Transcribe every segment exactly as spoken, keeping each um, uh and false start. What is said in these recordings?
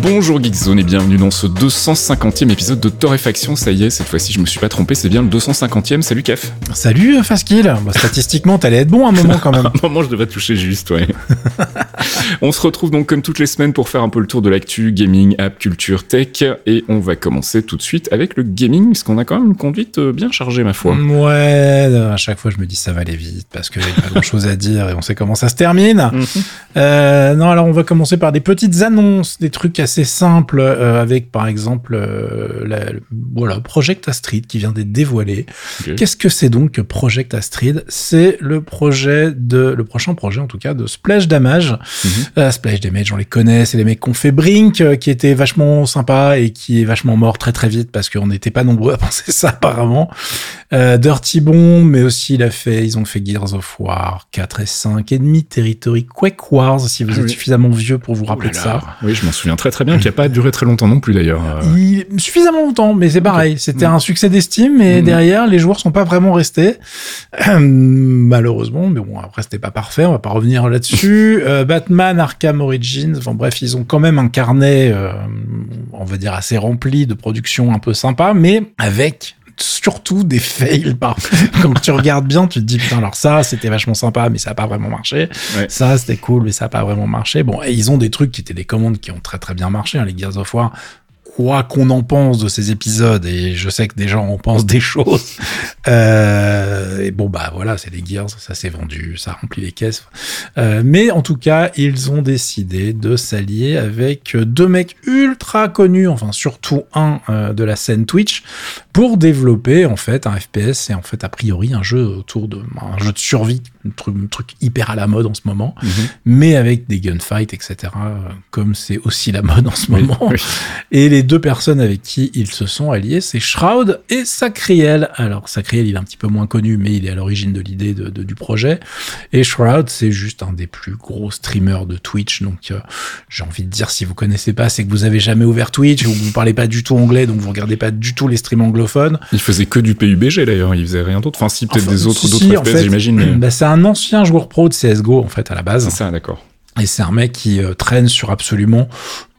Bonjour Geekzone et bienvenue dans ce deux cent cinquantième épisode de Torréfaction. Ça y est, cette fois-ci je me suis pas trompé, c'est bien le deux cent cinquantième. Salut Caf. Salut Fasquille. Bah, statistiquement t'allais être bon à un moment quand même. À un moment je devais toucher juste, ouais. On se retrouve donc comme toutes les semaines pour faire un peu le tour de l'actu, gaming, app, culture, tech, et on va commencer tout de suite avec le gaming, parce qu'on a quand même une conduite bien chargée ma foi. Ouais, à chaque fois je me dis ça va aller vite, parce que j'ai pas grand chose à dire et on sait comment ça se termine. Mm-hmm. euh, non alors on va commencer par des petites annonces, des trucs assez simple euh, avec par exemple euh, la, le, voilà Project Astrid qui vient d'être dévoilé. Okay. Qu'est-ce que c'est donc que Project Astrid? C'est le projet de le prochain projet en tout cas de Splash Damage. Mm-hmm. euh, Splash Damage on les connaît, c'est les mecs qu'on fait Brink euh, qui était vachement sympa et qui est vachement mort très très vite parce qu'on n'était pas nombreux à penser ça apparemment. Euh, Dirty Bomb, mais aussi il a fait ils ont fait Gears of War quatre et cinq, Enemy Territory Quake Wars si vous ah, êtes oui. suffisamment vieux pour vous rappeler de ça. Oui, je m'en souviens très très bien. Qui n'a pas duré très longtemps non plus d'ailleurs. Il, suffisamment longtemps, mais c'est pareil. Okay. C'était mmh. un succès d'estime, mais mmh. derrière, les joueurs sont pas vraiment restés. Euh, malheureusement, mais bon, après, c'était pas parfait, on va pas revenir là-dessus. euh, Batman Arkham Origins, enfin bref, ils ont quand même un carnet, euh, on va dire, assez rempli de productions un peu sympa, mais avec... surtout des fails. Par... Quand tu regardes bien, tu te dis, putain, alors ça, c'était vachement sympa, mais ça n'a pas vraiment marché. Ouais. Ça, c'était cool, mais ça n'a pas vraiment marché. Bon, et ils ont des trucs qui étaient des commandes qui ont très, très bien marché, hein, les Gears of War. Quoi qu'on en pense de ces épisodes, et je sais que des gens en pensent des choses, euh, et bon, bah voilà, c'est les Gears, ça s'est vendu, ça remplit les caisses. Euh, mais en tout cas, ils ont décidé de s'allier avec deux mecs ultra connus, enfin surtout un euh, de la scène Twitch, pour développer en fait un F P S et en fait a priori un jeu autour de un jeu de survie, un truc, un truc hyper à la mode en ce moment, mm-hmm. mais avec des gunfights, et cetera, comme c'est aussi la mode en ce oui, moment. Oui. Et les deux personnes avec qui ils se sont alliés, c'est Shroud et Sacriel. Alors Sacriel, il est un petit peu moins connu, mais il est à l'origine de l'idée de, de, du projet. Et Shroud, c'est juste un des plus gros streamers de Twitch. Donc euh, j'ai envie de dire, si vous connaissez pas, c'est que vous avez jamais ouvert Twitch ou vous parlez pas du tout anglais, donc vous regardez pas du tout les streams anglophones. Il faisait que du P U B G d'ailleurs, il faisait rien d'autre. Enfin si, peut-être enfin, des autres, si, d'autres F P S, j'imagine. Mais... Bah, c'est un ancien joueur pro de C S G O en fait à la base. C'est ça, d'accord. Et c'est un mec qui euh, traîne sur absolument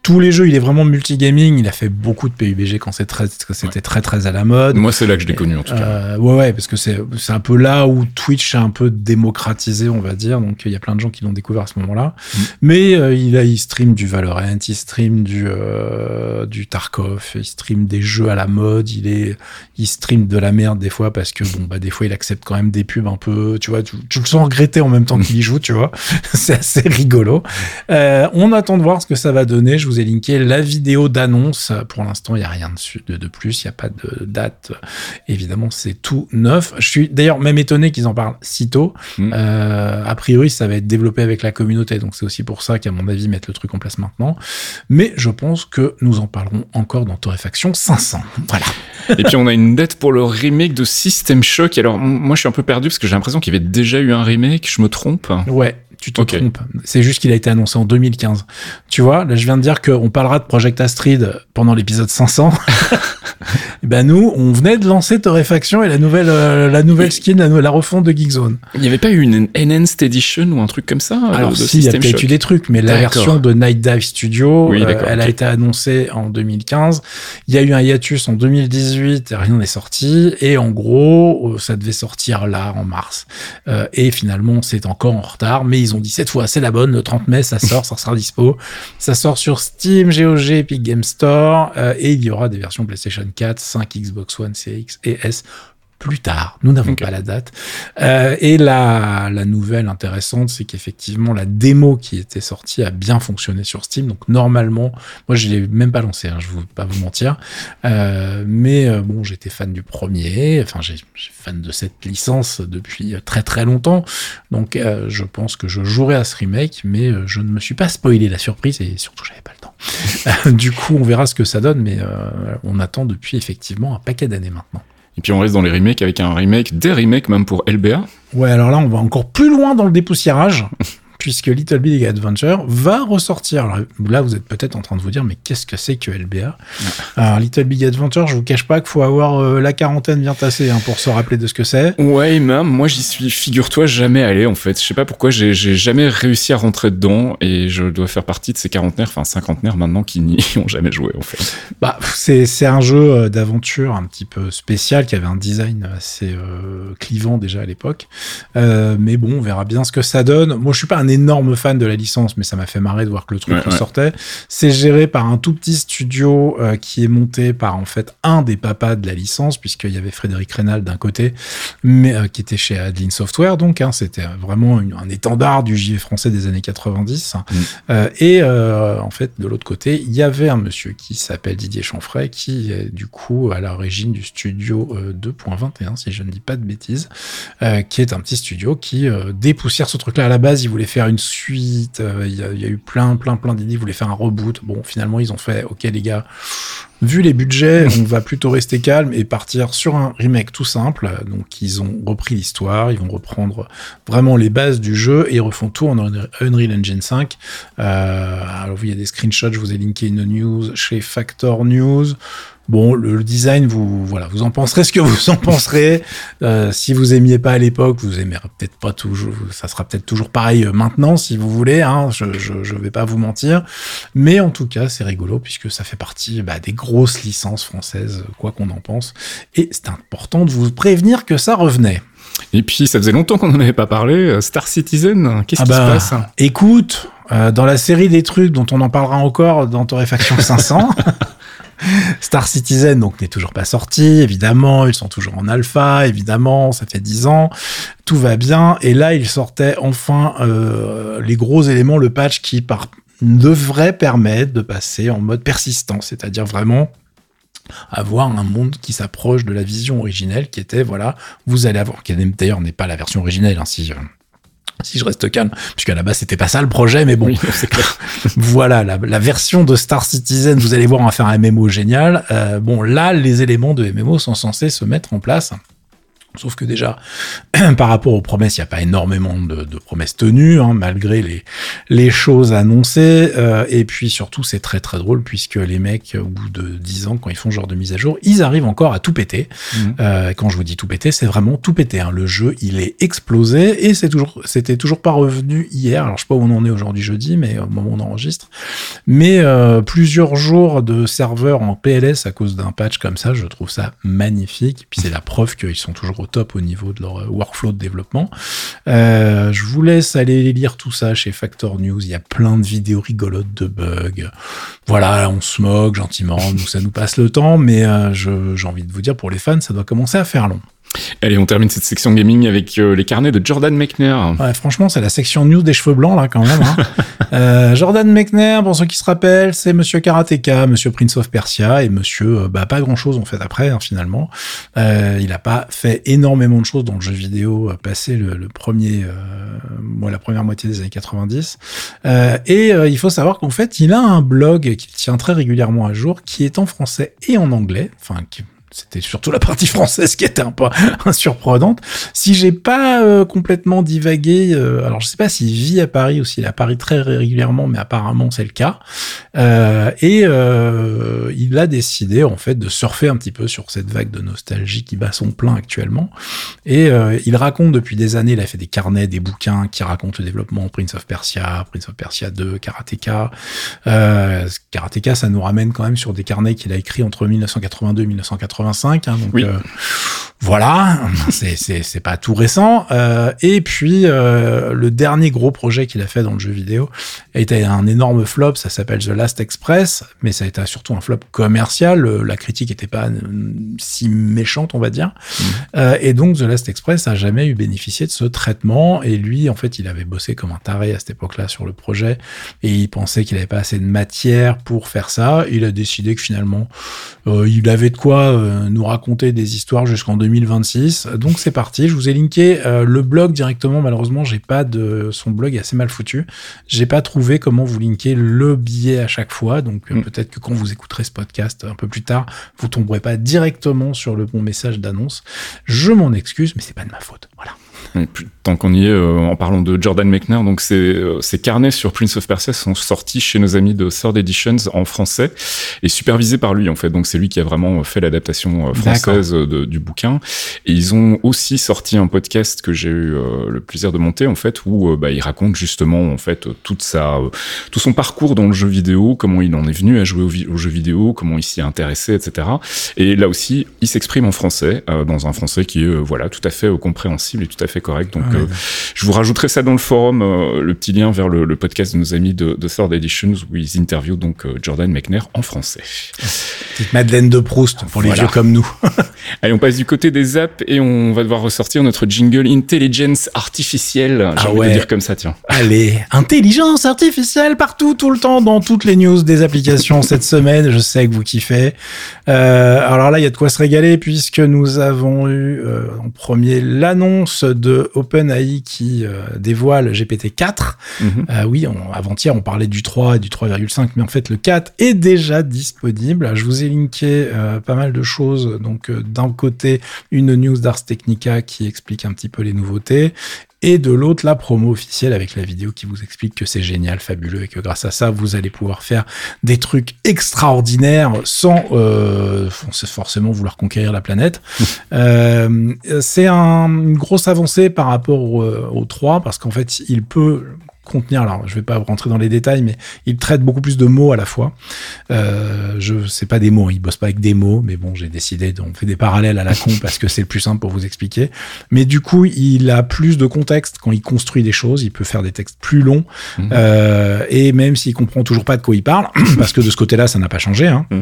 tous les jeux, il est vraiment multigaming, il a fait beaucoup de P U B G quand, c'est très, quand c'était ouais. très très à la mode. Moi c'est là que je l'ai connu en tout cas. Euh, ouais ouais, parce que c'est, c'est un peu là où Twitch a un peu démocratisé on va dire, donc il y a plein de gens qui l'ont découvert à ce moment-là. Mm. Mais euh, il, a, il stream du Valorant, il stream du, euh, du Tarkov, il stream des jeux à la mode, il, est, il stream de la merde des fois parce que bon bah des fois il accepte quand même des pubs un peu, tu vois, tu, tu le sens regretter en même temps qu'il y joue, tu vois, c'est assez rigolo. Euh, on attend de voir ce que ça va donner, je vous ai linké la vidéo d'annonce. Pour l'instant, il n'y a rien dessus de, de plus. Il n'y a pas de date. Évidemment, c'est tout neuf. Je suis d'ailleurs même étonné qu'ils en parlent si tôt. Mmh. Euh, a priori, ça va être développé avec la communauté. Donc, c'est aussi pour ça qu'à mon avis, mettre le truc en place maintenant. Mais je pense que nous en parlerons encore dans Torréfaction cinq cents. Voilà. Et puis, on a une date pour le remake de System Shock. Alors, moi, je suis un peu perdu parce que j'ai l'impression qu'il y avait déjà eu un remake. Je me trompe? Ouais. Tu te okay. trompes. C'est juste qu'il a été annoncé en deux mille quinze. Tu vois, là, je viens de dire qu'on parlera de Project Astrid pendant l'épisode cinq cents. Et ben, nous, on venait de lancer Torréfaction et la nouvelle, euh, la nouvelle skin, la, la refonte de Geekzone. Il n'y avait pas eu une Enhanced Edition ou un truc comme ça? Alors, de si, il y a peut-être eu des trucs, mais la d'accord. version de Night Dive Studio, oui, euh, elle okay. a été annoncée en deux mille quinze. Il y a eu un hiatus en deux mille dix-huit, rien n'est sorti. Et en gros, ça devait sortir là, en mars. Euh, et finalement, c'est encore en retard, mais ils Ils ont dit cette fois c'est la bonne, le trente mai ça sort, ça sera dispo, ça sort sur Steam, G O G, Epic Game Store euh, et il y aura des versions PlayStation quatre, cinq, Xbox One, C X et S plus tard, nous n'avons okay. pas la date. Euh, et la, la nouvelle intéressante, c'est qu'effectivement, la démo qui était sortie a bien fonctionné sur Steam. Donc, normalement, moi, je l'ai même pas lancé, hein, je ne veux pas vous mentir. Euh, mais euh, bon, j'étais fan du premier. Enfin, j'ai, j'ai fan de cette licence depuis très, très longtemps. Donc, euh, je pense que je jouerai à ce remake, mais euh, je ne me suis pas spoilé la surprise et surtout, j'avais pas le temps. Du coup, on verra ce que ça donne, mais euh, on attend depuis, effectivement, un paquet d'années maintenant. Et puis on reste dans les remakes avec un remake, des remakes même pour L B A. Ouais, alors là, on va encore plus loin dans le dépoussiérage, puisque Little Big Adventure va ressortir. Alors là, vous êtes peut-être en train de vous dire, mais qu'est-ce que c'est que L B A ? Alors, Little Big Adventure, je vous cache pas qu'il faut avoir euh, la quarantaine bien tassée hein, pour se rappeler de ce que c'est. Ouais, même, moi j'y suis, figure-toi, jamais allé en fait. Je sais pas pourquoi, j'ai, j'ai jamais réussi à rentrer dedans, et je dois faire partie de ces quarantenaires, enfin cinquantenaires maintenant, qui n'y ont jamais joué en fait. Bah, c'est, c'est un jeu d'aventure un petit peu spécial, qui avait un design assez euh, clivant déjà à l'époque. Euh, mais bon, on verra bien ce que ça donne. Moi, je suis pas un énorme fan de la licence, mais ça m'a fait marrer de voir que le truc ouais, ressortait. Ouais. C'est géré par un tout petit studio euh, qui est monté par en fait un des papas de la licence, puisqu'il y avait Frédéric Reynal d'un côté, mais euh, qui était chez Adeline Software, donc hein, c'était vraiment une, un étendard du J V français des années quatre-vingt-dix. Mm. Euh, et euh, en fait, de l'autre côté, il y avait un monsieur qui s'appelle Didier Chanfray, qui est du coup à l'origine du studio euh, deux vingt et un, si je ne dis pas de bêtises, euh, qui est un petit studio qui euh, dépoussière ce truc-là. À la base, il voulait faire une suite, euh, y, a, y a eu plein, plein, plein d'idées, ils voulaient faire un reboot. Bon, finalement, ils ont fait, ok les gars, vu les budgets, on va plutôt rester calme et partir sur un remake tout simple. Donc, ils ont repris l'histoire, ils vont reprendre vraiment les bases du jeu et ils refont tout en Unreal Engine cinq. Euh, alors, il y a des screenshots, je vous ai linké une news chez Factor News. Bon, le design, vous voilà, vous en penserez ce que vous en penserez. Euh, si vous aimiez pas à l'époque, vous aimerez peut-être pas toujours. Ça sera peut-être toujours pareil maintenant, si vous voulez. Hein, je, je je vais pas vous mentir. Mais en tout cas, c'est rigolo puisque ça fait partie bah, des grosses licences françaises, quoi qu'on en pense. Et c'est important de vous prévenir que ça revenait. Et puis, ça faisait longtemps qu'on n'en avait pas parlé. Star Citizen, qu'est-ce ah qui bah, se passe ? Écoute, euh, dans la série des trucs dont on en parlera encore dans Torréfaction cinq cents. Star Citizen, donc, n'est toujours pas sorti, évidemment. Ils sont toujours en alpha, évidemment. Ça fait dix ans. Tout va bien. Et là, ils sortaient enfin, euh, les gros éléments, le patch qui par, devrait permettre de passer en mode persistant. C'est-à-dire vraiment avoir un monde qui s'approche de la vision originelle qui était, voilà, vous allez avoir, qui d'ailleurs n'est pas la version originelle, hein, si, euh, si je reste calme, puisqu'à la base, c'était pas ça le projet, mais bon, oui, c'est clair. Voilà, la, la version de Star Citizen, vous allez voir, on va faire un M M O génial. Euh, bon, là, les éléments de M M O sont censés se mettre en place. Sauf que déjà, par rapport aux promesses, il n'y a pas énormément de, de promesses tenues, hein, malgré les, les choses annoncées. Euh, et puis surtout, c'est très très drôle, puisque les mecs, au bout de dix ans, quand ils font ce genre de mise à jour, ils arrivent encore à tout péter. Mmh. Euh, quand je vous dis tout péter, c'est vraiment tout péter. Hein. Le jeu, il est explosé, et c'est toujours, c'était toujours pas revenu hier. Alors je sais pas où on en est aujourd'hui jeudi, mais au moment où on enregistre. Mais euh, plusieurs jours de serveurs en P L S à cause d'un patch comme ça, je trouve ça magnifique. Puis c'est la preuve qu'ils sont toujours au top au niveau de leur workflow de développement. Euh, je vous laisse aller lire tout ça chez Factor News. Il y a plein de vidéos rigolotes de bugs. Voilà, on se moque gentiment, nous, ça nous passe le temps, mais euh, je, j'ai envie de vous dire, pour les fans, ça doit commencer à faire long. Allez, on termine cette section gaming avec euh, les carnets de Jordan Mechner. Ouais, franchement, c'est la section news des cheveux blancs, là, quand même. Hein. euh, Jordan Mechner, pour ceux qui se rappellent, c'est monsieur Karateka, monsieur Prince of Persia et monsieur, euh, bah, pas grand chose, en fait, après, hein, finalement. Euh, il a pas fait énormément de choses dans le jeu vidéo, euh, passé le, le premier, euh, bon, la première moitié des années quatre-vingt-dix. Euh, et euh, il faut savoir qu'en fait, il a un blog qu'il tient très régulièrement à jour, qui est en français et en anglais. Enfin, qui, c'était surtout la partie française qui était un peu surprenante. Si j'ai pas euh, complètement divagué, euh, alors je sais pas s'il vit à Paris ou s'il est à Paris très régulièrement, mais apparemment c'est le cas. Euh, et euh, il a décidé en fait de surfer un petit peu sur cette vague de nostalgie qui bat son plein actuellement. Et euh, il raconte depuis des années, il a fait des carnets, des bouquins qui racontent le développement Prince of Persia, Prince of Persia deux, Karateka. Euh, Karateka, ça nous ramène quand même sur des carnets qu'il a écrits entre mille neuf cent quatre-vingt-deux et mille neuf cent quatre-vingt-cinq. Hein, donc oui. euh, voilà, c'est, c'est, c'est pas tout récent. Euh, et puis, euh, le dernier gros projet qu'il a fait dans le jeu vidéo était un énorme flop, ça s'appelle The Last Express, mais ça a été surtout un flop commercial, la critique était pas si méchante, on va dire. Mm. Euh, et donc, The Last Last Express n'a jamais eu bénéficié de ce traitement. Et lui, en fait, il avait bossé comme un taré à cette époque-là sur le projet. Et il pensait qu'il n'avait pas assez de matière pour faire ça. Il a décidé que finalement, euh, il avait de quoi euh, nous raconter des histoires jusqu'en deux mille vingt-six. Donc, c'est parti. Je vous ai linké euh, le blog directement. Malheureusement, j'ai pas de... son blog est assez mal foutu. J'ai pas trouvé comment vous linker le billet à chaque fois. Donc, euh, mmh. peut-être que quand vous écouterez ce podcast un peu plus tard, vous tomberez pas directement sur le bon message d'annonce. Je m'en excuse, mais c'est pas de ma faute. Voilà. Et puis, tant qu'on y est, euh, en parlant de Jordan Mechner, donc ses, euh, ses carnets sur Prince of Persia sont sortis chez nos amis de Third Editions en français et supervisés par lui en fait. Donc c'est lui qui a vraiment fait l'adaptation euh, française de, du bouquin. Et ils ont aussi sorti un podcast que j'ai eu euh, le plaisir de monter en fait, où euh, bah, il raconte justement en fait toute sa, euh, tout son parcours dans le jeu vidéo, comment il en est venu à jouer au, vi- au jeu vidéo, comment il s'y est intéressé, et cetera. Et là aussi, il s'exprime en français, euh, dans un français qui est euh, voilà tout à fait euh, compréhensible et tout à fait correct. Donc, ah, euh, je vous rajouterai ça dans le forum, euh, le petit lien vers le, le podcast de nos amis de, de Third Editions où ils interviewent donc euh, Jordan Mechner en français. Petite Madeleine de Proust pour voilà. les vieux comme nous. Allez, on passe du côté des apps et on va devoir ressortir notre jingle intelligence artificielle. J'ai ah envie ouais. de dire comme ça, tiens. Allez, intelligence artificielle partout, tout le temps, dans toutes les news des applications cette semaine. Je sais que vous kiffez. Euh, alors là, il y a de quoi se régaler puisque nous avons eu euh, en premier l'annonce de OpenAI qui euh, dévoile G P T quatre. Mmh. Euh, oui, on, avant-hier, on parlait du trois et du trois virgule cinq, mais en fait, le quatre est déjà disponible. Je vous ai linké euh, pas mal de choses. Donc, euh, d'un côté, une news d'Ars Technica qui explique un petit peu les nouveautés. Et de l'autre, la promo officielle avec la vidéo qui vous explique que c'est génial, fabuleux, et que grâce à ça, vous allez pouvoir faire des trucs extraordinaires sans euh, forcément vouloir conquérir la planète. euh, c'est un, une grosse avancée par rapport au, au trois, parce qu'en fait, il peut... contenir, alors je ne vais pas rentrer dans les détails, mais il traite beaucoup plus de mots à la fois. Euh, je sais pas des mots, il bosse pas avec des mots, mais bon, j'ai décidé d'en faire des parallèles à la con parce que c'est le plus simple pour vous expliquer. Mais du coup, il a plus de contexte quand il construit des choses, il peut faire des textes plus longs, mmh. euh, et même s'il comprend toujours pas de quoi il parle, parce que de ce côté-là, ça n'a pas changé, hein. Mmh.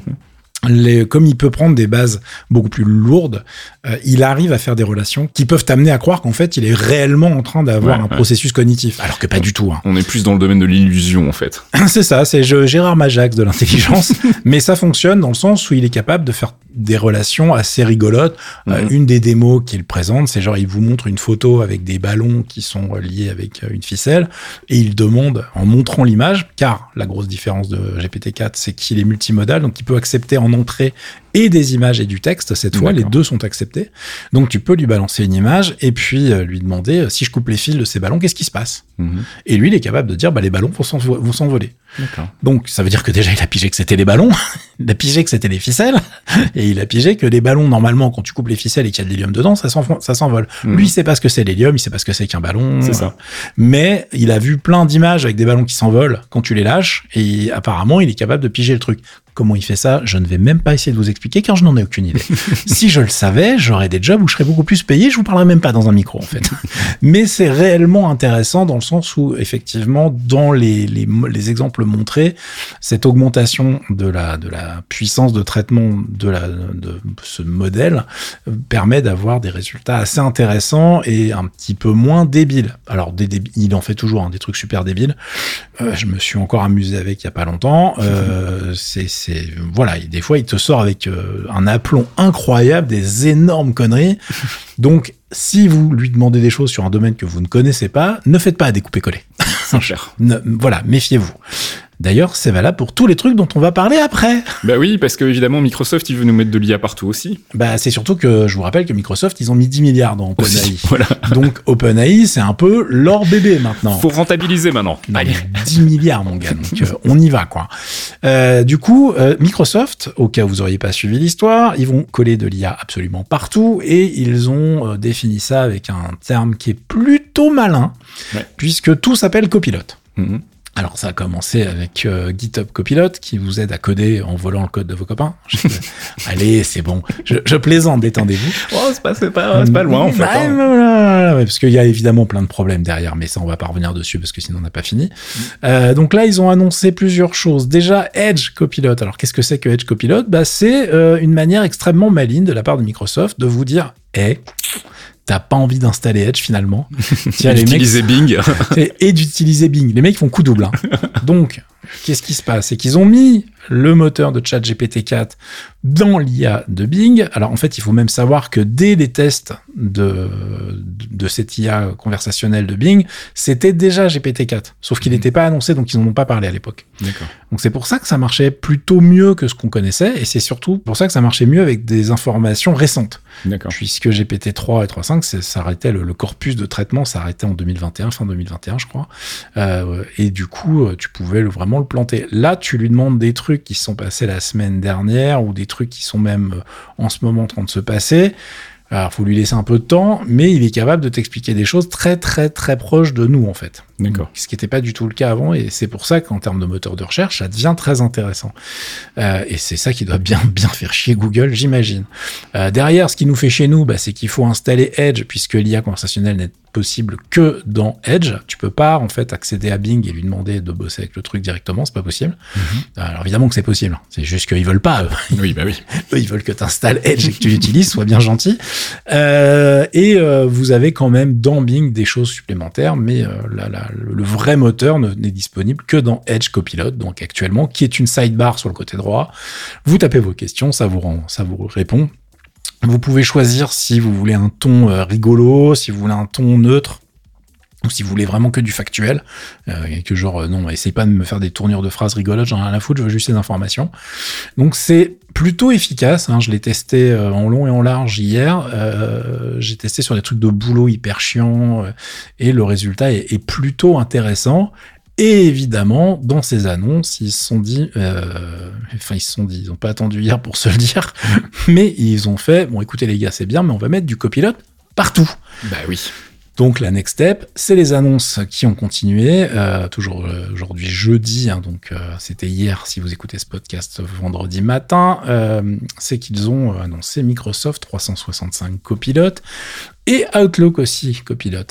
Les, comme il peut prendre des bases beaucoup plus lourdes, euh, il arrive à faire des relations qui peuvent t'amener à croire qu'en fait, il est réellement en train d'avoir ouais, un ouais. processus cognitif, alors que pas on, du tout. Hein. On est plus dans le domaine de l'illusion, en fait. C'est ça, c'est je, Gérard Majax de l'intelligence, mais ça fonctionne dans le sens où il est capable de faire des relations assez rigolotes. Mm-hmm. Euh, une des démos qu'il présente, c'est genre, il vous montre une photo avec des ballons qui sont liés avec une ficelle, et il demande, en montrant l'image, car la grosse différence de G P T quatre, c'est qu'il est multimodal, donc il peut accepter en en entrée et des images et du texte, cette fois, D'accord. les deux sont acceptés. Donc, tu peux lui balancer une image et puis euh, lui demander, euh, si je coupe les fils de ces ballons, qu'est-ce qui se passe ? Mm-hmm. Et lui, il est capable de dire, bah, les ballons vont, s'envo- vont s'envoler. D'accord. Donc, ça veut dire que déjà, il a pigé que c'était les ballons, il a pigé que c'était les ficelles, et il a pigé que les ballons, normalement, quand tu coupes les ficelles et qu'il y a de l'hélium dedans, ça, s'enf- ça s'envole. Mm-hmm. Lui, il sait pas ce que c'est l'hélium, il sait pas ce que c'est qu'un ballon. C'est euh, ça. Mais il a vu plein d'images avec des ballons qui s'envolent quand tu les lâches, et apparemment, il est capable de piger le truc. Comment il fait ça ? Je ne vais même pas essayer de vous expliquer car je n'en ai aucune idée. Si je le savais, j'aurais des jobs où je serais beaucoup plus payé, je vous parlerais même pas dans un micro en fait. Mais c'est réellement intéressant dans le sens où effectivement dans les les, les exemples montrés, cette augmentation de la de la puissance de traitement de la de ce modèle permet d'avoir des résultats assez intéressants et un petit peu moins débiles. Alors des débiles, il en fait toujours hein, des trucs super débiles. Euh, je me suis encore amusé avec il y a pas longtemps. Euh, c'est, c'est Et voilà, des fois, il te sort avec euh, un aplomb incroyable, des énormes conneries. Donc, si vous lui demandez des choses sur un domaine que vous ne connaissez pas, ne faites pas à découper-coller. Sans cher. Ne, voilà, méfiez-vous. D'ailleurs, c'est valable pour tous les trucs dont on va parler après. Bah oui, parce que évidemment, Microsoft, il veut nous mettre de l'I A partout aussi. Bah, c'est surtout que je vous rappelle que Microsoft, ils ont mis dix milliards dans OpenAI. Voilà. Donc, OpenAI, c'est un peu leur bébé maintenant. Faut rentabiliser maintenant. Non, allez. dix milliards, mon gars. Donc, euh, on y va, quoi. Euh, du coup, euh, Microsoft, au cas où vous auriez pas suivi l'histoire, ils vont coller de l'I A absolument partout et ils ont euh, défini ça avec un terme qui est plutôt malin, ouais. puisque tout s'appelle copilote. Mm-hmm. Alors, ça a commencé avec euh, GitHub Copilot, qui vous aide à coder en volant le code de vos copains. Je... Allez, c'est bon. Je, je plaisante, détendez-vous. Oh, c'est pas, c'est pas, c'est pas loin, en fait. Hein. Ouais, parce qu'il y a évidemment plein de problèmes derrière, mais ça, on va pas revenir dessus, parce que sinon, on n'a pas fini. Euh, donc là, ils ont annoncé plusieurs choses. Déjà, Edge Copilot. Alors, qu'est-ce que c'est que Edge Copilot ? Bah, c'est euh, une manière extrêmement maligne de la part de Microsoft de vous dire « Hey, t'as pas envie d'installer Edge finalement. Tiens, et d'utiliser mecs... Bing. et, et d'utiliser Bing. Les mecs font coup double. Hein. Donc, qu'est-ce qui se passe? C'est qu'ils ont mis le moteur de chat G P T quatre dans l'I A de Bing. Alors, en fait, il faut même savoir que dès les tests de, de cette I A conversationnelle de Bing, c'était déjà G P T quatre. Sauf qu'il n'était mmh. pas annoncé, donc ils n'en ont pas parlé à l'époque. D'accord. Donc, c'est pour ça que ça marchait plutôt mieux que ce qu'on connaissait. Et c'est surtout pour ça que ça marchait mieux avec des informations récentes. D'accord. Puisque G P T trois et trois point cinq, c'est, ça arrêtait le, le corpus de traitement s'arrêtait en deux mille vingt et un, fin deux mille vingt et un, je crois. Euh, et du coup, tu pouvais le, vraiment le planter. Là, tu lui demandes des trucs qui se sont passés la semaine dernière ou des trucs qui sont même en ce moment en train de se passer. Alors, faut lui laisser un peu de temps, mais il est capable de t'expliquer des choses très, très, très proches de nous, en fait. D'accord. Ce qui n'était pas du tout le cas avant, et c'est pour ça qu'en termes de moteur de recherche, ça devient très intéressant. Euh, et c'est ça qui doit bien, bien faire chier Google, j'imagine. Euh, derrière, ce qui nous fait chez nous, bah, c'est qu'il faut installer Edge, puisque l'I A conversationnelle n'est possible que dans Edge. Tu peux pas, en fait, accéder à Bing et lui demander de bosser avec le truc directement, c'est pas possible. Mm-hmm. Alors, évidemment que c'est possible. C'est juste qu'ils veulent pas, eux. Oui, bah oui. Eux, ils veulent que t'installes Edge et que tu l'utilises, sois bien gentil. Euh, et euh, vous avez quand même dans Bing des choses supplémentaires, mais euh, la, la, le vrai moteur ne, n'est disponible que dans Edge Copilot, donc actuellement, qui est une sidebar sur le côté droit. Vous tapez vos questions, ça vous, rend, ça vous répond. Vous pouvez choisir si vous voulez un ton euh, rigolo, si vous voulez un ton neutre, ou si vous voulez vraiment que du factuel, euh, que genre, euh, non, essaye pas de me faire des tournures de phrases rigolotes, j'en ai rien à foutre, je veux juste des informations. Donc, c'est plutôt efficace, hein, je l'ai testé euh, en long et en large hier, euh, j'ai testé sur des trucs de boulot hyper chiants, euh, et le résultat est, est plutôt intéressant. Et évidemment, dans ces annonces, ils se sont dit, euh, enfin ils se sont dit, ils n'ont pas attendu hier pour se le dire, mais ils ont fait, bon écoutez les gars, c'est bien, mais on va mettre du copilote partout. Bah oui. Donc la next step, c'est les annonces qui ont continué, euh, toujours aujourd'hui jeudi, hein, donc euh, c'était hier si vous écoutez ce podcast vendredi matin, euh, c'est qu'ils ont annoncé Microsoft trois cent soixante-cinq Copilot et Outlook aussi Copilot.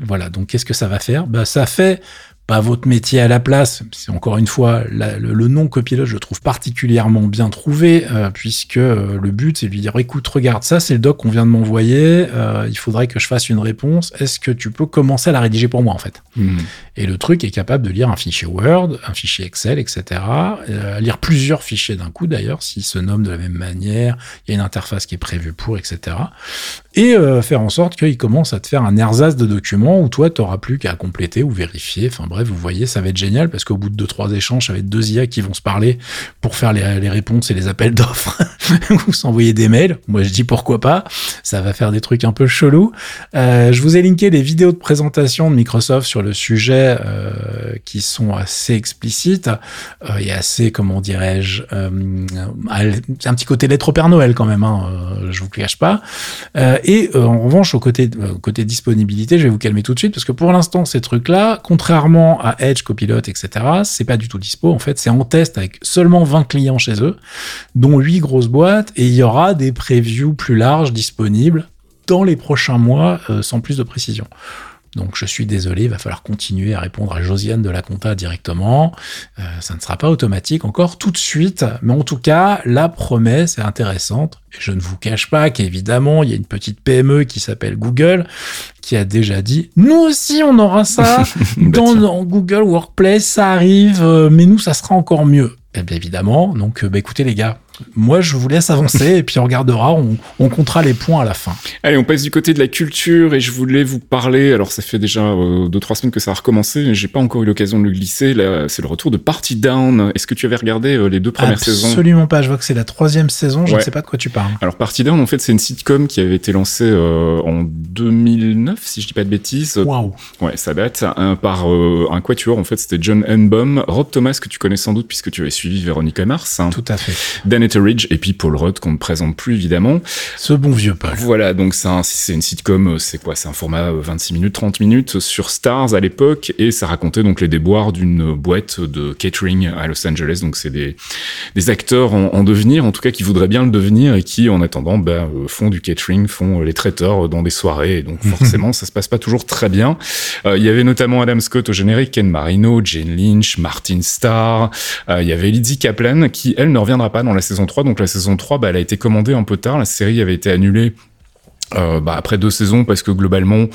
Voilà, donc qu'est-ce que ça va faire? Bah ça fait... pas votre métier à la place. C'est encore une fois, la, le, le nom copilote, je le trouve particulièrement bien trouvé, euh, puisque euh, le but, c'est de lui dire, écoute, regarde, ça, c'est le doc qu'on vient de m'envoyer, euh, il faudrait que je fasse une réponse, est-ce que tu peux commencer à la rédiger pour moi, en fait? Mmh. Et le truc est capable de lire un fichier Word, un fichier Excel, et cetera, euh, lire plusieurs fichiers d'un coup, d'ailleurs, s'ils se nomment de la même manière, il y a une interface qui est prévue pour, et cetera, et euh, faire en sorte qu'il commence à te faire un ersatz de documents où toi, t'auras plus qu'à compléter ou vérifier, enfin bref, vous voyez, ça va être génial parce qu'au bout de deux trois échanges, ça va être deux I A qui vont se parler pour faire les, les réponses et les appels d'offres ou s'envoyer des mails. Moi, je dis pourquoi pas. Ça va faire des trucs un peu chelous. Euh, je vous ai linké les vidéos de présentation de Microsoft sur le sujet euh, qui sont assez explicites euh, et assez, comment dirais-je, euh, un petit côté lettre au Père Noël quand même, hein, euh, je vous le cache pas. Euh, et euh, en revanche, au côté, euh, côté disponibilité, je vais vous calmer tout de suite parce que pour l'instant, ces trucs-là, contrairement à Edge, Copilot, et cetera. C'est pas du tout dispo. En fait, c'est en test avec seulement vingt clients chez eux, dont huit grosses boîtes, et il y aura des previews plus larges disponibles dans les prochains mois, euh, sans plus de précision. Donc, je suis désolé, il va falloir continuer à répondre à Josiane de la compta directement. Euh, ça ne sera pas automatique encore tout de suite. Mais en tout cas, la promesse est intéressante. Et je ne vous cache pas qu'évidemment, il y a une petite P M E qui s'appelle Google, qui a déjà dit, nous aussi, on aura ça dans, dans Google Workplace, ça arrive, euh, mais nous, ça sera encore mieux. Eh bien, évidemment. Donc, bah, écoutez, les gars, moi, je vous laisse avancer et puis on regardera, on, on comptera les points à la fin. Allez, on passe du côté de la culture et je voulais vous parler, alors ça fait déjà euh, deux, trois semaines que ça a recommencé, mais j'ai pas encore eu l'occasion de le glisser, là, c'est le retour de Party Down. Est-ce que tu avais regardé euh, les deux premières Absolument saisons? Absolument pas, je vois que c'est la troisième saison, je ouais. ne sais pas de quoi tu parles. Alors Party Down, en fait, c'est une sitcom qui avait été lancée euh, en deux mille neuf, si je dis pas de bêtises. Waouh. Ouais, ça date, hein, par euh, un quatuor, en fait, c'était John Hennbaum, Rob Thomas, que tu connais sans doute puisque tu avais suivi Véronique et Mars. Hein. Tout à fait. Dan Ridge et puis Paul Rudd qu'on ne présente plus évidemment. Ce bon vieux Paul. Voilà, donc c'est, un, c'est une sitcom, c'est quoi, c'est un format vingt-six minutes, trente minutes sur Starz à l'époque et ça racontait donc les déboires d'une boîte de catering à Los Angeles. Donc c'est des, des acteurs en, en devenir, en tout cas qui voudraient bien le devenir et qui en attendant bah, font du catering, font les traiteurs dans des soirées. Et donc forcément ça se passe pas toujours très bien. Il euh, y avait notamment Adam Scott au générique, Ken Marino, Jane Lynch, Martin Starr. Il euh, y avait Lizzie Kaplan qui elle ne reviendra pas dans la saison trois, donc la saison trois, bah, elle a été commandée un peu tard, la série avait été annulée Euh, bah après deux saisons, parce que globalement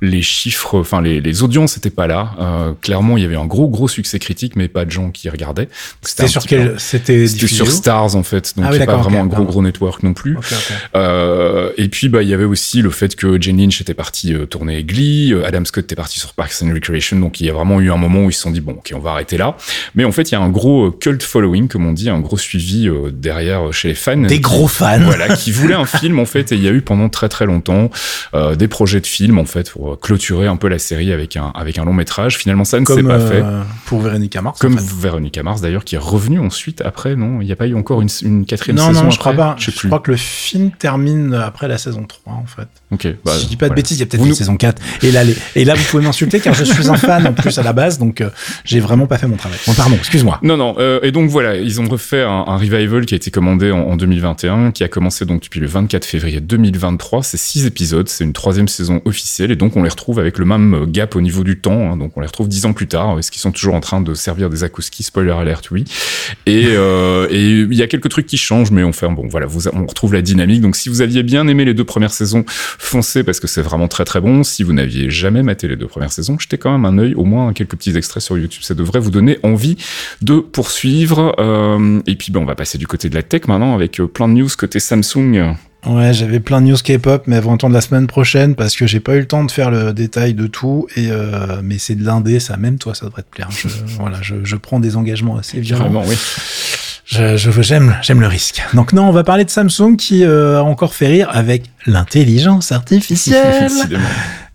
les chiffres, enfin les, les audiences n'étaient pas là. Euh, clairement, il y avait un gros gros succès critique, mais pas de gens qui regardaient. C'était, c'était sur quel, c'était, c'était sur Starz en fait, donc ah oui, c'est pas vraiment okay, un gros pardon. gros network non plus. Okay, okay. Euh, et puis bah il y avait aussi le fait que Jane Lynch était partie euh, tourner Glee, Adam Scott était parti sur Parks and Recreation, donc il y a vraiment eu un moment où ils se sont dit bon ok on va arrêter là. Mais en fait il y a un gros cult following comme on dit, un gros suivi euh, derrière chez les fans. Des qui, gros fans. Voilà, qui voulaient un film en fait, et il y a eu pendant très très longtemps, euh, des projets de films en fait pour clôturer un peu la série avec un avec un long métrage. Finalement, ça ne comme, s'est pas euh, fait. Pour Véronica Mars. Comme en fait. Véronica Mars d'ailleurs, qui est revenue ensuite après. Non, il n'y a pas eu encore une, une quatrième non, saison. Non, non, je crois pas. Je, je crois que le film termine après la saison trois en fait. Ok. Bah, si je dis pas voilà. de bêtises, il y a peut-être vous une nous... saison quatre. Et là, les, et là, vous pouvez m'insulter car je suis un fan en plus à la base, donc euh, j'ai vraiment pas fait mon travail. Bon, pardon, excuse-moi. Non, non. Euh, et donc voilà, ils ont refait un, un revival qui a été commandé en, en deux mille vingt et un, qui a commencé donc depuis le vingt-quatre février deux mille vingt-trois. C'est six épisodes, c'est une troisième saison officielle et donc on les retrouve avec le même gap au niveau du temps, hein, donc on les retrouve dix ans plus tard. Est-ce qu'ils sont toujours en train de servir des akouskis? Spoiler alert, oui. Et euh, et il y a quelques trucs qui changent, mais on fait bon voilà, vous, on retrouve la dynamique. Donc si vous aviez bien aimé les deux premières saisons, foncez parce que c'est vraiment très très bon. Si vous n'aviez jamais maté les deux premières saisons, jetez quand même un œil, au moins quelques petits extraits sur YouTube, ça devrait vous donner envie de poursuivre. Euh, et puis ben on va passer du côté de la tech maintenant avec plein de news côté Samsung. Ouais, j'avais plein de news K-pop, mais elles vont attendre la semaine prochaine parce que j'ai pas eu le temps de faire le détail de tout. Et euh, mais c'est de l'indé, ça. Même toi, ça devrait te plaire. Je, voilà, je, je prends des engagements assez violents. Vraiment, oui. Je, je, j'aime, j'aime le risque. Donc non, on va parler de Samsung qui euh, a encore fait rire avec l'intelligence artificielle.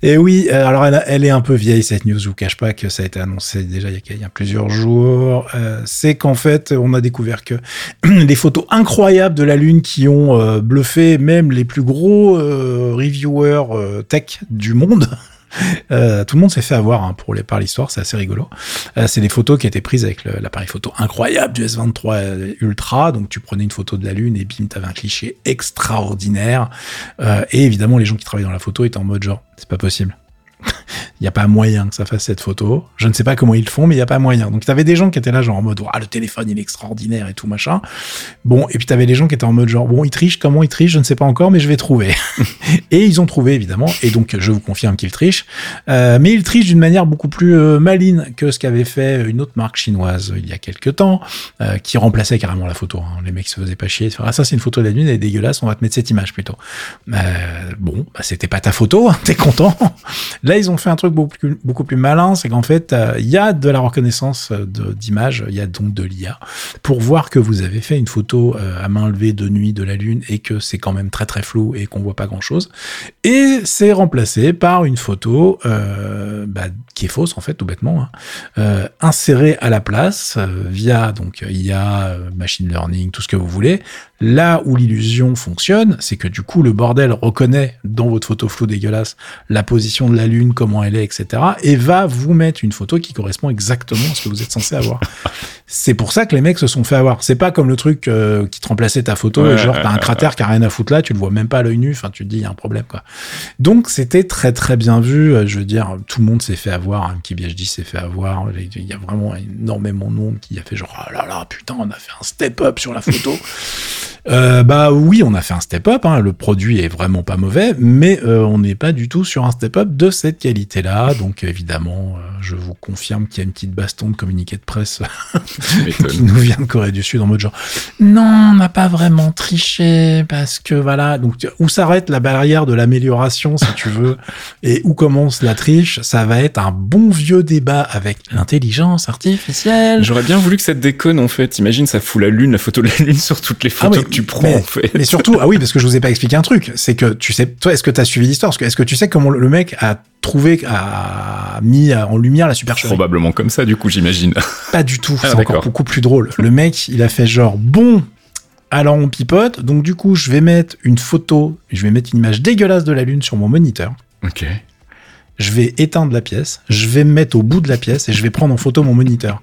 Et oui, alors elle, elle est un peu vieille cette news, je vous cache pas que ça a été annoncé déjà il y a, il y a plusieurs jours. Euh, c'est qu'en fait, on a découvert que des photos incroyables de la Lune qui ont euh, bluffé même les plus gros euh, reviewers euh, tech du monde. Euh, tout le monde s'est fait avoir hein, pour les, par l'histoire, c'est assez rigolo. Euh, c'est des photos qui étaient prises avec le, l'appareil photo incroyable du S vingt-trois Ultra. Donc tu prenais une photo de la Lune et bim, t'avais un cliché extraordinaire. Euh, et évidemment, les gens qui travaillent dans la photo étaient en mode genre, c'est pas possible. Il n'y a pas moyen que ça fasse cette photo. Je ne sais pas comment ils le font, mais il n'y a pas moyen. Donc, tu avais des gens qui étaient là, genre en mode, ouah, le téléphone, il est extraordinaire et tout, machin. Bon, et puis tu avais des gens qui étaient en mode, genre, bon, ils trichent, comment ils trichent, je ne sais pas encore, mais je vais trouver. Et ils ont trouvé, évidemment. Et donc, je vous confirme qu'ils trichent. Euh, mais ils trichent d'une manière beaucoup plus euh, maligne que ce qu'avait fait une autre marque chinoise euh, il y a quelques temps, euh, qui remplaçait carrément la photo. Hein. Les mecs se faisaient pas chier. Ah, ça, c'est une photo de la Lune, elle est dégueulasse, on va te mettre cette image plutôt. Euh, bon, bah, c'était pas ta photo, hein, t'es content. Là, ils ont fait un truc beaucoup plus, beaucoup plus malin, c'est qu'en fait, il euh, y a de la reconnaissance de, d'images, il y a donc de l'I A, pour voir que vous avez fait une photo euh, à main levée de nuit de la Lune et que c'est quand même très très flou et qu'on voit pas grand-chose. Et c'est remplacé par une photo euh, bah, qui est fausse, en fait, tout bêtement, hein, euh, insérée à la place euh, via donc I A, machine learning, tout ce que vous voulez. Là où l'illusion fonctionne, c'est que du coup, le bordel reconnaît dans votre photo floue dégueulasse la position de la Lune, comment elle est, et cetera, et va vous mettre une photo qui correspond exactement à ce que vous êtes censé avoir. C'est pour ça que les mecs se sont fait avoir. C'est pas comme le truc euh, qui te remplaçait ta photo, ouais, genre t'as un cratère qui a rien à foutre là, tu le vois même pas à l'œil nu, enfin tu te dis il y a un problème quoi. Donc c'était très très bien vu, je veux dire, tout le monde s'est fait avoir, hein, qui bien je dis s'est fait avoir, il y a vraiment énormément de monde qui a fait genre oh là là putain on a fait un step up sur la photo. Euh, bah oui, on a fait un step-up, hein, le produit est vraiment pas mauvais, mais euh, on n'est pas du tout sur un step-up de cette qualité-là, donc évidemment, euh, je vous confirme qu'il y a une petite baston de communiqué de presse qui nous vient de Corée du Sud en mode genre « Non, on n'a pas vraiment triché, parce que voilà ». Donc où s'arrête la barrière de l'amélioration, si tu veux, et où commence la triche, ça va être un bon vieux débat avec l'intelligence artificielle. J'aurais bien voulu que ça te déconne en fait, imagine ça fout la Lune, la photo de la Lune sur toutes les photos. Ah, mais, tu prends, mais, en fait. Mais surtout, ah oui, parce que je vous ai pas expliqué un truc. C'est que tu sais, toi, est-ce que t'as suivi l'histoire? Parce que, est-ce que tu sais comment le mec a trouvé, a mis en lumière la supercherie? Probablement comme ça, du coup, j'imagine. Pas du tout. Ah, c'est d'accord. Encore beaucoup plus drôle. Le mec, il a fait genre, bon, alors on pipote. Donc, du coup, je vais mettre une photo, je vais mettre une image dégueulasse de la Lune sur mon moniteur. Ok. Je vais éteindre la pièce, je vais me mettre au bout de la pièce et je vais prendre en photo mon moniteur.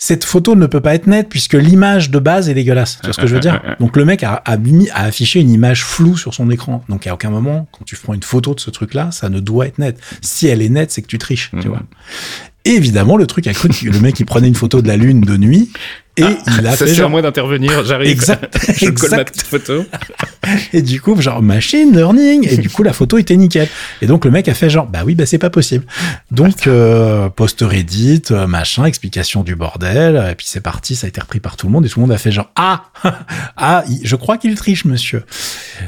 Cette photo ne peut pas être nette puisque l'image de base est dégueulasse. Tu vois ce que je veux dire? Donc le mec a, a mis, a affiché une image floue sur son écran. Donc à aucun moment, quand tu prends une photo de ce truc-là, ça ne doit être net. Si elle est nette, c'est que tu triches, mmh. tu vois. Et évidemment, le truc a cru que le mec, il prenait une photo de la Lune de nuit Et ah, il a ça fait sert genre... à moi d'intervenir, j'arrive. Exact. Je exact. colle ma petite photo. Et du coup, genre machine learning. Et du coup, la photo était nickel. Et donc le mec a fait genre, bah oui, bah c'est pas possible. Donc euh, post Reddit, machin, explication du bordel. Et puis c'est parti, ça a été repris par tout le monde et tout le monde a fait genre ah ah, je crois qu'il triche, monsieur.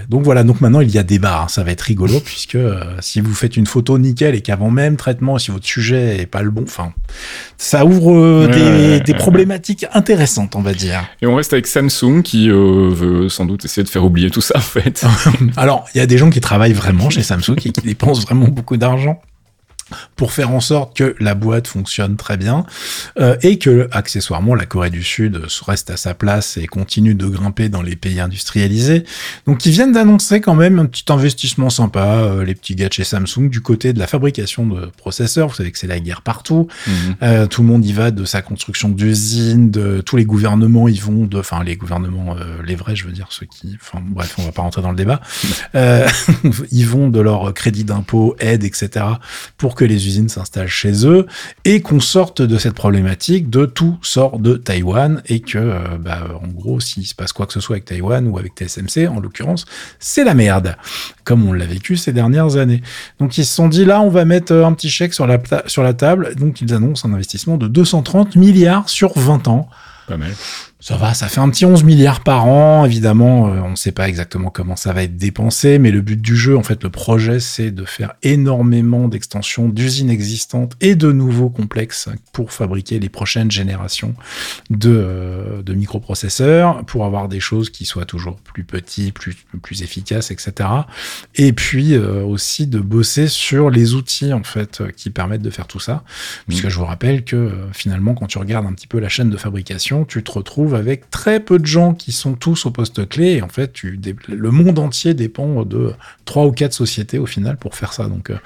Donc voilà, donc maintenant il y a débat. Hein. Ça va être rigolo puisque euh, si vous faites une photo nickel et qu'avant même traitement, si votre sujet est pas le bon, enfin, ça ouvre euh, des, euh, des problématiques intéressantes. Récente, on va dire. Et on reste avec Samsung qui euh, veut sans doute essayer de faire oublier tout ça, en fait. Alors, il y a des gens qui travaillent vraiment chez Samsung et qui dépensent vraiment beaucoup d'argent pour faire en sorte que la boîte fonctionne très bien euh, et que, accessoirement, la Corée du Sud reste à sa place et continue de grimper dans les pays industrialisés. Donc, ils viennent d'annoncer quand même un petit investissement sympa, euh, les petits gars de chez Samsung, du côté de la fabrication de processeurs. Vous savez que c'est la guerre partout. Mmh. Euh, tout le monde y va de sa construction d'usines, de tous les gouvernements y vont, de, enfin, les gouvernements, euh, les vrais, je veux dire, ceux qui... Enfin, bref, on va pas rentrer dans le débat. Euh, ils vont de leur crédit d'impôt, aide, et cetera, pour que que les usines s'installent chez eux et qu'on sorte de cette problématique de tout sort de Taïwan et que, euh, bah, en gros, s'il se passe quoi que ce soit avec Taïwan ou avec T S M C, en l'occurrence, c'est la merde, comme on l'a vécu ces dernières années. Donc, ils se sont dit, là, on va mettre un petit chèque sur la, ta- sur la table. Donc, ils annoncent un investissement de deux cent trente milliards sur vingt ans. Pas mal. Ça va, ça fait un petit onze milliards par an. Évidemment, euh, on ne sait pas exactement comment ça va être dépensé, mais le but du jeu, en fait, le projet, c'est de faire énormément d'extensions d'usines existantes et de nouveaux complexes pour fabriquer les prochaines générations de, euh, de microprocesseurs, pour avoir des choses qui soient toujours plus petites, plus, plus efficaces, et cetera. Et puis euh, aussi de bosser sur les outils, en fait, qui permettent de faire tout ça. Puisque mmh. je vous rappelle que, euh, finalement, quand tu regardes un petit peu la chaîne de fabrication, tu te retrouves avec très peu de gens qui sont tous au poste clé et en fait tu, des, le monde entier dépend de trois ou quatre sociétés au final pour faire ça, donc euh,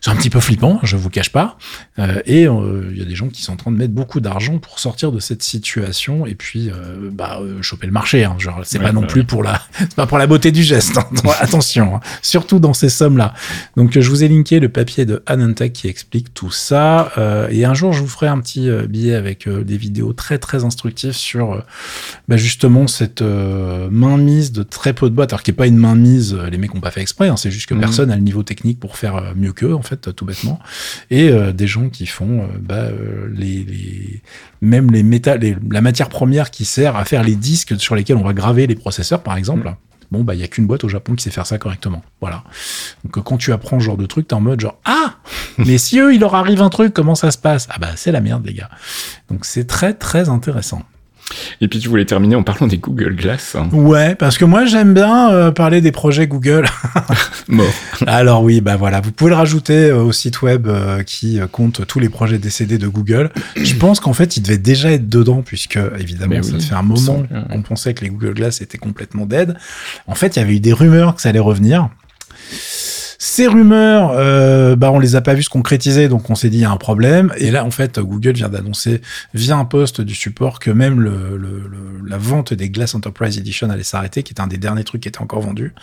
c'est un petit peu flippant, je vous cache pas, euh, et il euh, y a des gens qui sont en train de mettre beaucoup d'argent pour sortir de cette situation et puis euh, bah, euh, choper le marché, hein, genre c'est ouais, pas bah non plus ouais. pour la c'est pas pour la beauté du geste, hein, attention, hein, surtout dans ces sommes là. Donc euh, je vous ai linké le papier de Ananta qui explique tout ça, euh, et un jour je vous ferai un petit euh, billet avec euh, des vidéos très très instructives sur euh, bah justement cette euh, mainmise de très peu de boîtes, alors qui est pas une mainmise, les mecs ont pas fait exprès, hein, c'est juste que mmh. personne a le niveau technique pour faire mieux qu'eux, en fait, tout bêtement, et euh, des gens qui font euh, bah, euh, les, les même les méta, les, la matière première qui sert à faire les disques sur lesquels on va graver les processeurs, par exemple. Mmh. Bon, bah, il y a qu'une boîte au Japon qui sait faire ça correctement. Voilà. Donc, quand tu apprends ce genre de truc, t'es en mode genre, ah! Mais si eux, il leur arrive un truc, comment ça se passe? Ah, bah, c'est la merde, les gars. Donc, c'est très, très intéressant. Et puis tu voulais terminer en parlant des Google Glass. Hein. Ouais, parce que moi j'aime bien euh, parler des projets Google. Mort. Alors oui, bah voilà, vous pouvez le rajouter euh, au site web euh, qui compte tous les projets décédés de Google. Je pense qu'en fait, il devait déjà être dedans puisque évidemment, mais ça oui, fait un moment ouais. qu'on pensait que les Google Glass étaient complètement dead. En fait, il y avait eu des rumeurs que ça allait revenir. Ces rumeurs, euh, bah on les a pas vues se concrétiser, donc on s'est dit il y a un problème. Et là, en fait, Google vient d'annoncer via un post du support que même le, le, le la vente des Glass Enterprise Edition allait s'arrêter, qui était un des derniers trucs qui était encore vendu.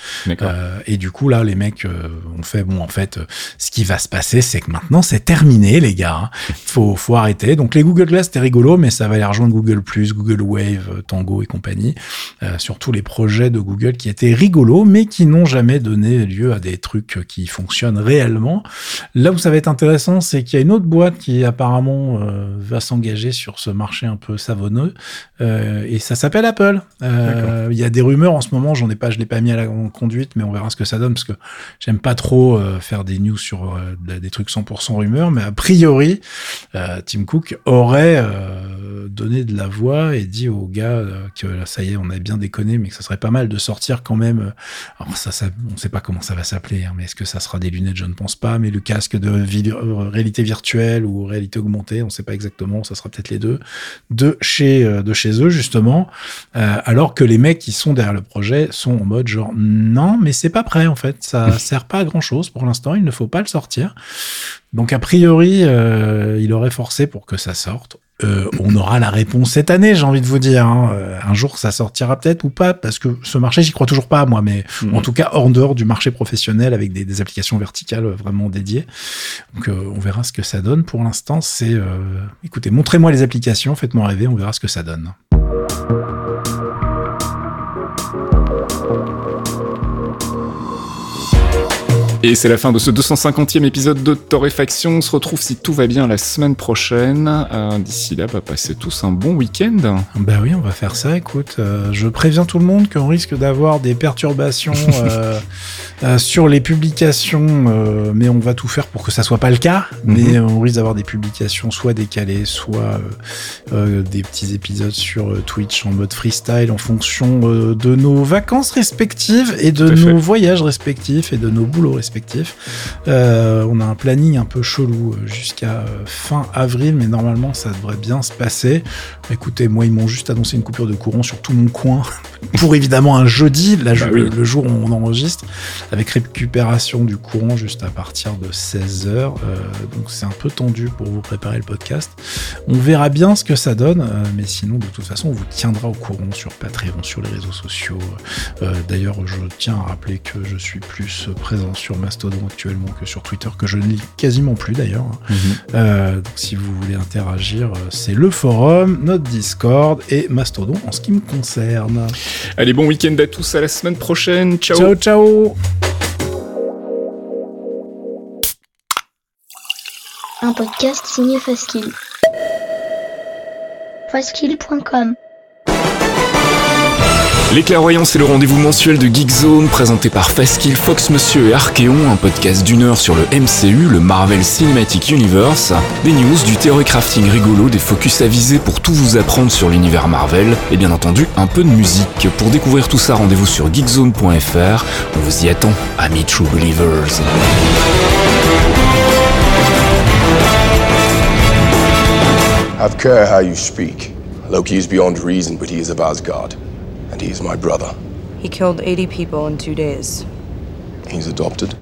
Euh, et du coup, là, les mecs euh, ont fait bon. En fait, euh, ce qui va se passer, c'est que maintenant c'est terminé, les gars. Hein. Faut faut arrêter. Donc les Google Glass, c'était rigolo, mais ça va aller rejoindre Google Plus, Google Wave, Tango et compagnie. Euh, surtout les projets de Google qui étaient rigolos, mais qui n'ont jamais donné lieu à des trucs qui fonctionne réellement. Là où ça va être intéressant, c'est qu'il y a une autre boîte qui apparemment euh, va s'engager sur ce marché un peu savonneux, euh, et ça s'appelle Apple. Euh, il y a des rumeurs en ce moment, j'en ai pas, je l'ai pas mis à la conduite, mais on verra ce que ça donne parce que j'aime pas trop euh, faire des news sur euh, des trucs cent pour cent rumeurs, mais a priori, euh, Tim Cook aurait euh, donné de la voix et dit aux gars euh, que ça y est, on a bien déconné, mais que ça serait pas mal de sortir quand même. Alors ça, ça on sait pas comment ça va s'appeler, hein, mais est-ce que ça sera des lunettes? Je ne pense pas, mais le casque de vi- réalité virtuelle ou réalité augmentée, on ne sait pas exactement, ça sera peut-être les deux, de chez, de chez eux, justement, euh, alors que les mecs qui sont derrière le projet sont en mode genre, non, mais c'est pas prêt, en fait, ça ne sert pas à grand-chose pour l'instant, il ne faut pas le sortir. Donc, a priori, euh, il aurait forcé pour que ça sorte. Euh, on aura la réponse cette année, j'ai envie de vous dire. Hein. Un jour, ça sortira peut-être ou pas, parce que ce marché, j'y crois toujours pas, moi, mais mmh. en tout cas, hors dehors du marché professionnel avec des, des applications verticales vraiment dédiées. Donc, euh, on verra ce que ça donne. Pour l'instant, c'est... Euh, écoutez, montrez-moi les applications, faites-moi rêver, on verra ce que ça donne. Et c'est la fin de ce deux cent cinquantième épisode de Torréfaction. On se retrouve, si tout va bien, la semaine prochaine. Euh, d'ici là, bah, passez tous un bon week-end. Bah oui, on va faire ça. Écoute, euh, je préviens tout le monde qu'on risque d'avoir des perturbations euh, euh, sur les publications, euh, mais on va tout faire pour que ça soit pas le cas. Mais mm-hmm. on risque d'avoir des publications soit décalées, soit euh, euh, des petits épisodes sur euh, Twitch en mode freestyle, en fonction euh, de nos vacances respectives et de nos voyages respectifs et de nos boulots respectifs. Euh, on a un planning un peu chelou jusqu'à euh, fin avril, mais normalement ça devrait bien se passer. Écoutez, moi ils m'ont juste annoncé une coupure de courant sur tout mon coin pour évidemment un jeudi, là, bah je, oui. le jour où on enregistre, avec récupération du courant juste à partir de seize heures. Euh, donc c'est un peu tendu pour vous préparer le podcast. On verra bien ce que ça donne, euh, mais sinon de toute façon on vous tiendra au courant sur Patreon, sur les réseaux sociaux. Euh, d'ailleurs, je tiens à rappeler que je suis plus présent sur Mastodon actuellement que sur Twitter, que je ne lis quasiment plus d'ailleurs. Mmh. Euh, donc si vous voulez interagir, c'est le forum, notre Discord et Mastodon en ce qui me concerne. Allez, bon week-end à tous, à la semaine prochaine. Ciao. Ciao, ciao. Un podcast signé Faskill. Faskill point com. Les Clairvoyants, c'est le rendez-vous mensuel de Geekzone, présenté par Faskill, Fox Monsieur et Archéon, un podcast d'une heure sur le M C U, le Marvel Cinematic Universe, des news, du théorie crafting rigolo, des focus avisés pour tout vous apprendre sur l'univers Marvel, et bien entendu, un peu de musique. Pour découvrir tout ça, rendez-vous sur geekzone point f r, on vous y attend, amis True Believers. I've care how you speak. Loki is beyond reason, but he is of Asgard. And he's my brother. He killed eighty people in two days. He's adopted?